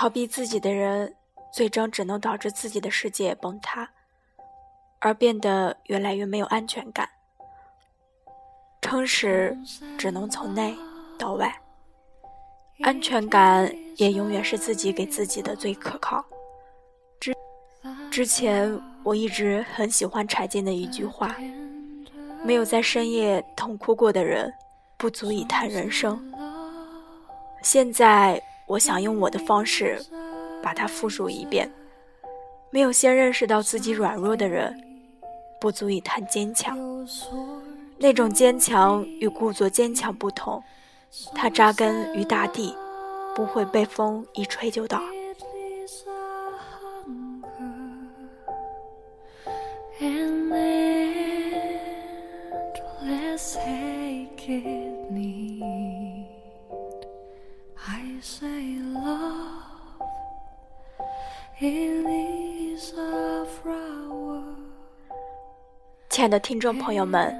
逃避自己的人，最终只能导致自己的世界崩塌，而变得越来越没有安全感。充实只能从内到外，安全感也永远是自己给自己的最可靠。之前我一直很喜欢柴静的一句话，没有在深夜痛哭过的人，不足以谈人生。现在我想用我的方式把它复述一遍，没有先认识到自己软弱的人，不足以谈坚强。那种坚强与故作坚强不同，它扎根于大地，不会被风一吹就倒。亲爱的听众朋友们，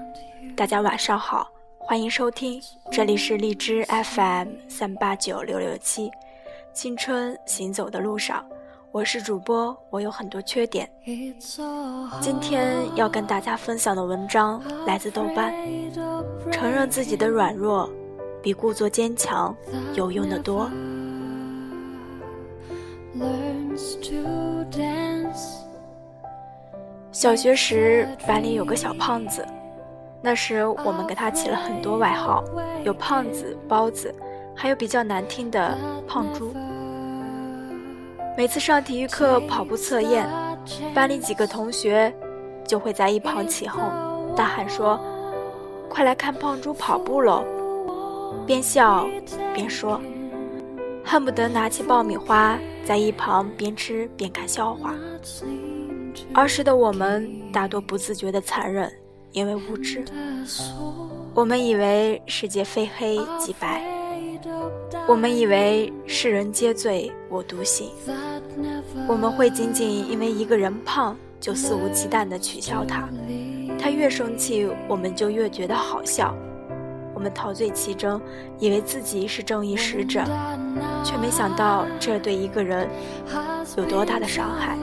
大家晚上好，欢迎收听，这里是荔枝 FM389667 青春行走的路上，我是主播，我有很多缺点。今天要跟大家分享的文章来自豆瓣，承认自己的软弱比故作坚强有用得多。小学时班里有个小胖子，那时我们给他起了很多外号，有胖子、包子，还有比较难听的胖猪。每次上体育课跑步测验，班里几个同学就会在一旁起哄，大喊说：“快来看胖猪跑步喽！”边笑边说，恨不得拿起爆米花在一旁边吃边看笑话。儿时的我们大多不自觉的残忍，因为无知，我们以为世界非黑即白，我们以为世人皆醉我独醒，我们会仅仅因为一个人胖就肆无忌惮地取笑他，他越生气我们就越觉得好笑，我们陶醉其中，以为自己是正义使者，却没想到这对一个人有多大的伤害。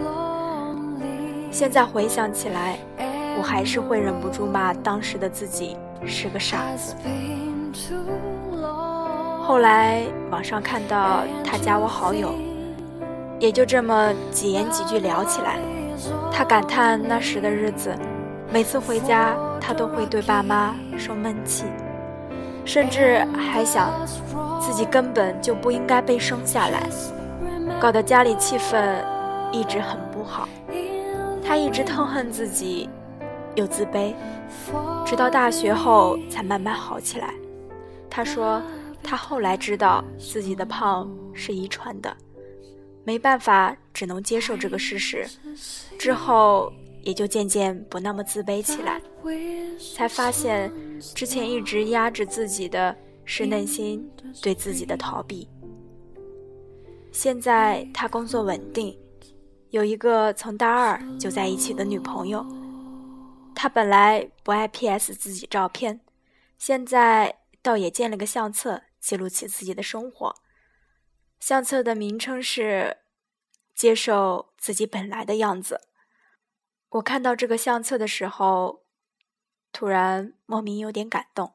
现在回想起来，我还是会忍不住骂当时的自己是个傻子。后来网上看到他加我好友，也就这么几言几句聊起来，他感叹那时的日子，每次回家他都会对爸妈受闷气，甚至还想自己根本就不应该被生下来，搞得家里气氛一直很不好。他一直痛恨自己，又自卑，直到大学后才慢慢好起来。他说他后来知道自己的胖是遗传的，没办法，只能接受这个事实，之后也就渐渐不那么自卑起来，才发现之前一直压制自己的是内心对自己的逃避。现在他工作稳定，有一个从大二就在一起的女朋友，他本来不爱 PS 自己照片，现在倒也建了个相册，记录起自己的生活。相册的名称是接受自己本来的样子。我看到这个相册的时候，突然莫名有点感动，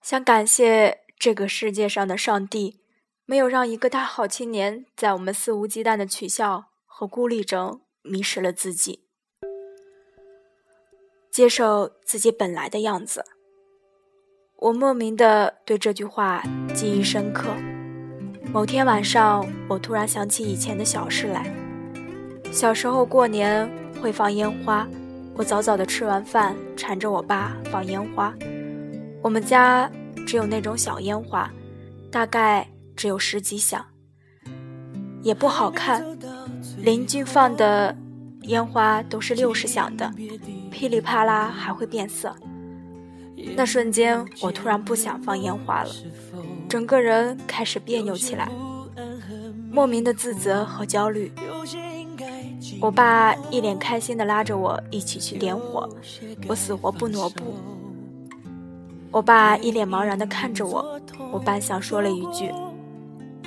想感谢这个世界上的上帝，没有让一个大好青年在我们肆无忌惮的取笑和孤立中迷失了自己。接受自己本来的样子，我莫名的对这句话记忆深刻。某天晚上，我突然想起以前的小事来。小时候过年会放烟花，我早早的吃完饭，缠着我爸放烟花。我们家只有那种小烟花，大概只有10几响，也不好看，邻居放的烟花都是60响的，噼里啪啦还会变色。那瞬间我突然不想放烟花了，整个人开始别扭起来，莫名的自责和焦虑。我爸一脸开心地拉着我一起去点火，我死活不挪步。我爸一脸茫然地看着我，我半晌说了一句：“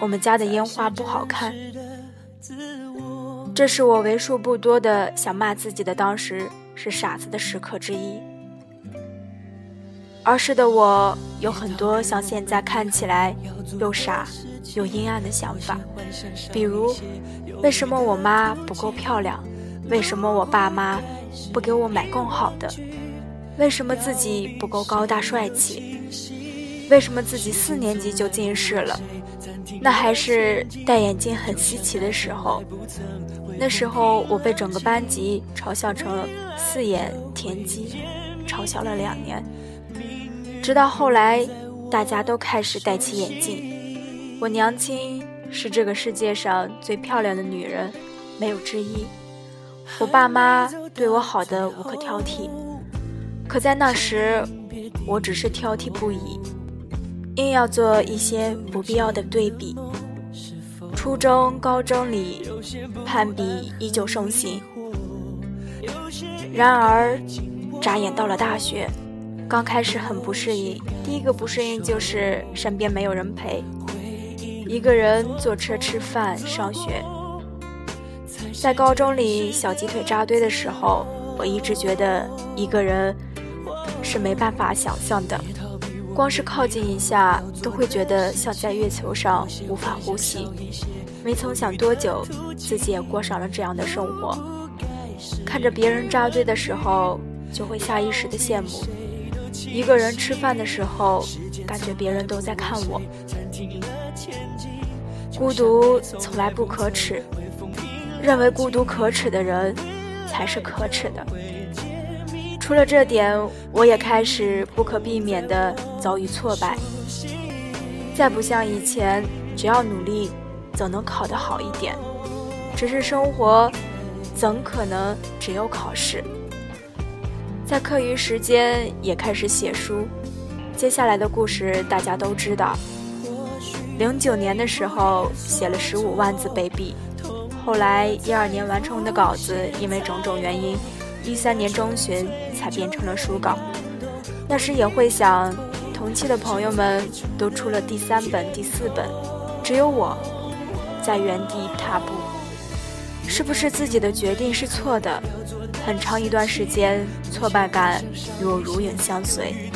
我们家的烟花不好看，这是我为数不多的想骂自己的当时是傻子的时刻之一。儿时的我有很多像现在看起来又傻又阴暗的想法，比如为什么我妈不够漂亮，为什么我爸妈不给我买更好的，为什么自己不够高大帅气，为什么自己4年级就近视了，那还是戴眼镜很稀奇的时候。那时候我被整个班级嘲笑成4眼田鸡，嘲笑了2年，直到后来大家都开始戴起眼镜。我娘亲是这个世界上最漂亮的女人，没有之一。我爸妈对我好的无可挑剔，可在那时我只是挑剔不已，硬要做一些不必要的对比。初中高中里攀比依旧盛行，然而眨眼到了大学，刚开始很不适应。第一个不适应就是身边没有人陪，一个人坐车吃饭上学。在高中里小鸡腿扎堆的时候，我一直觉得一个人是没办法想象的，光是靠近一下都会觉得像在月球上无法呼吸。没曾想多久自己也过上了这样的生活，看着别人扎堆的时候就会下意识的羡慕，一个人吃饭的时候感觉别人都在看我。孤独从来不可耻，认为孤独可耻的人才是可耻的。除了这点，我也开始不可避免地遭遇挫败，再不像以前只要努力总能考得好一点，只是生活怎可能只有考试。在课余时间也开始写书，接下来的故事大家都知道。09年的时候写了15万字被毙，后来12年完成的稿子因为种种原因13年中旬才变成了书稿。那时也会想，同期的朋友们都出了第3本、第4本，只有我在原地踏步，是不是自己的决定是错的？很长一段时间，挫败感与我如影相随。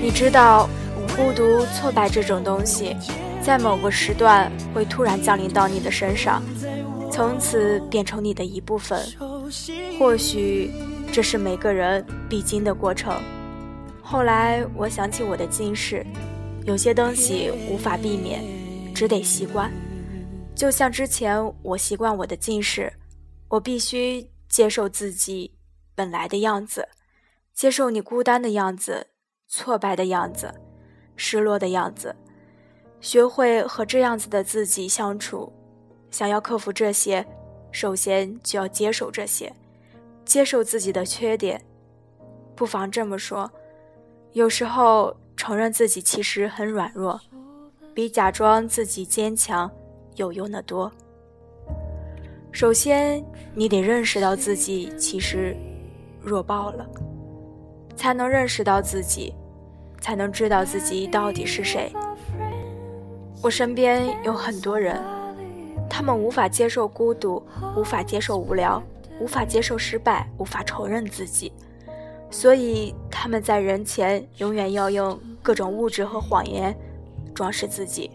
你知道，孤独、挫败这种东西，在某个时段会突然降临到你的身上，从此变成你的一部分。或许这是每个人必经的过程。后来我想起我的近视，有些东西无法避免，只得习惯。就像之前我习惯我的近视，我必须接受自己本来的样子，接受你孤单的样子，挫败的样子，失落的样子，学会和这样子的自己相处。想要克服这些，首先就要接受这些，接受自己的缺点。不妨这么说，有时候承认自己其实很软弱，比假装自己坚强有用得多。首先你得认识到自己其实弱爆了，才能认识到自己，才能知道自己到底是谁。我身边有很多人，他们无法接受孤独，无法接受无聊，无法接受失败，无法承认自己，所以他们在人前永远要用各种物质和谎言装饰自己，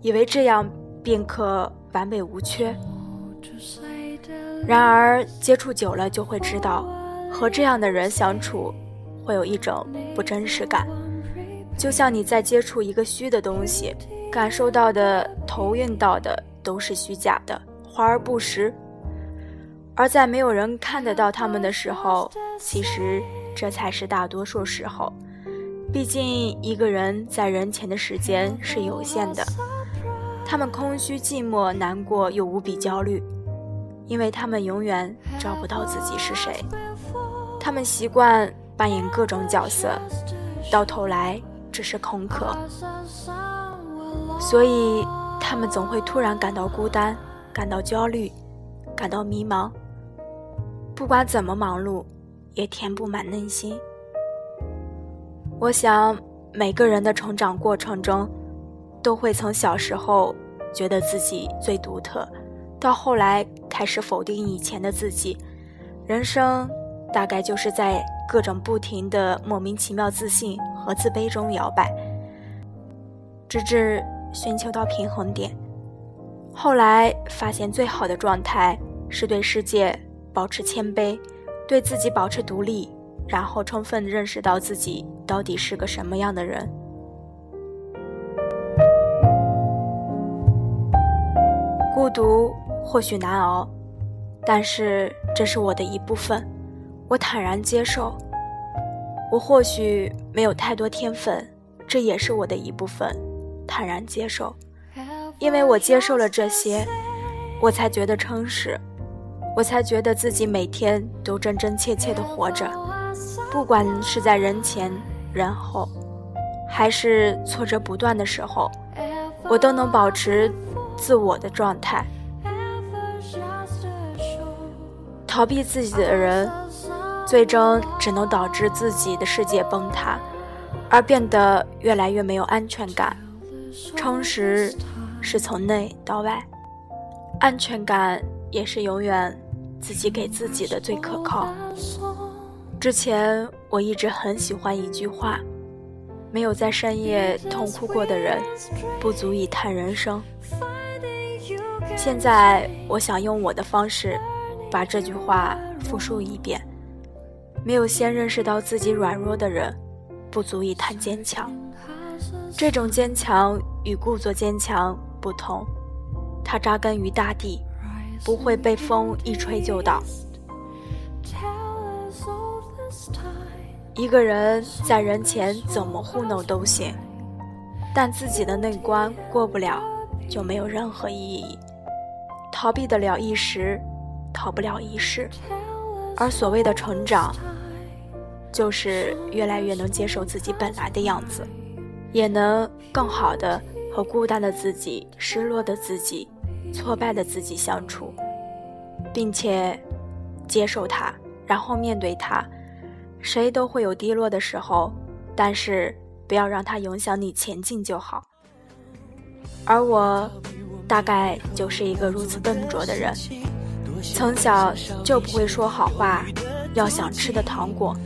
以为这样便可完美无缺。然而接触久了就会知道，和这样的人相处会有一种不真实感，就像你在接触一个虚的东西，感受到的头晕到的都是虚假的，华而不实。而在没有人看得到他们的时候，其实这才是大多数时候。毕竟一个人在人前的时间是有限的，他们空虚寂寞难过又无比焦虑，因为他们永远找不到自己是谁。他们习惯扮演各种角色，到头来只是空壳。所以他们总会突然感到孤单，感到焦虑，感到迷茫，不管怎么忙碌，也填不满内心。我想每个人的成长过程中，都会从小时候觉得自己最独特，到后来开始否定以前的自己。人生大概就是在各种不停的莫名其妙自信和自卑中摇摆，直至寻求到平衡点。后来发现最好的状态是对世界保持谦卑，对自己保持独立，然后充分认识到自己到底是个什么样的人。孤独或许难熬，但是这是我的一部分，我坦然接受。我或许没有太多天分，这也是我的一部分，坦然接受。因为我接受了这些，我才觉得充实，我才觉得自己每天都真真切切地活着，不管是在人前人后，还是挫折不断的时候，我都能保持自我的状态。逃避自己的人，最终只能导致自己的世界崩塌，而变得越来越没有安全感。充实是从内到外，安全感也是永远自己给自己的最可靠。之前我一直很喜欢一句话，没有在深夜痛哭过的人，不足以谈人生。现在我想用我的方式把这句话复述一遍，没有先认识到自己软弱的人，不足以谈坚强。这种坚强与故作坚强不同，它扎根于大地，不会被风一吹就倒。一个人在人前怎么糊弄都行，但自己的那关过不了，就没有任何意义。逃避得了一时，逃不了一世。而所谓的成长，就是越来越能接受自己本来的样子，也能更好的和孤单的自己、失落的自己、挫败的自己相处，并且接受它，然后面对它。谁都会有低落的时候，但是不要让它影响你前进就好。而我大概就是一个如此笨拙的人，从小就不会说好话，要想吃的糖果。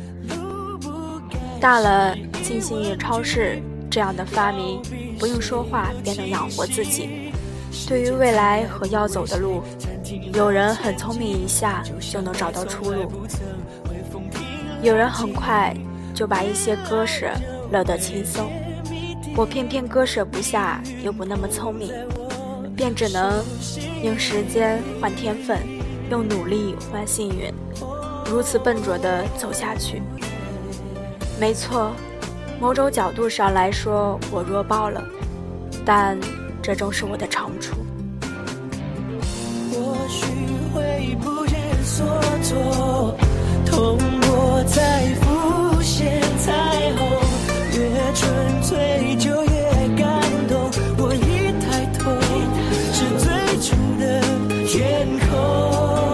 大了进行于超市这样的发明，不用说话便能养活自己。对于未来和要走的路，有人很聪明，一下就能找到出路。有人很快就把一些割舍乐得轻松，我偏偏割舍不下，又不那么聪明，便只能用时间换天分，用努力换幸运，如此笨拙地走下去。没错，某种角度上来说，我弱爆了，但这正是我的长处。或许会不知所措，痛过再浮现彩虹，越纯粹就越感动。我一抬头，是最初的天空。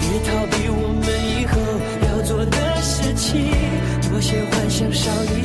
别逃避我们以后要做的事情，多些幻想少年。